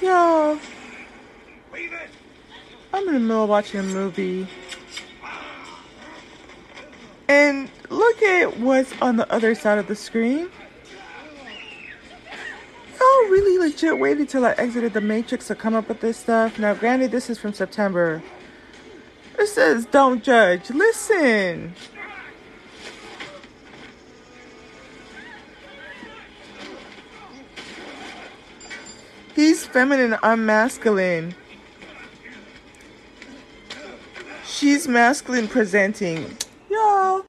Yo, I'm in the middle of watching a movie, and look at what's on the other side of the screen. Y'all really legit waited till I exited the Matrix to come up with this stuff. Now, granted, this is from September. It says, don't judge. Listen. He's feminine, I'm masculine. She's masculine presenting. Y'all.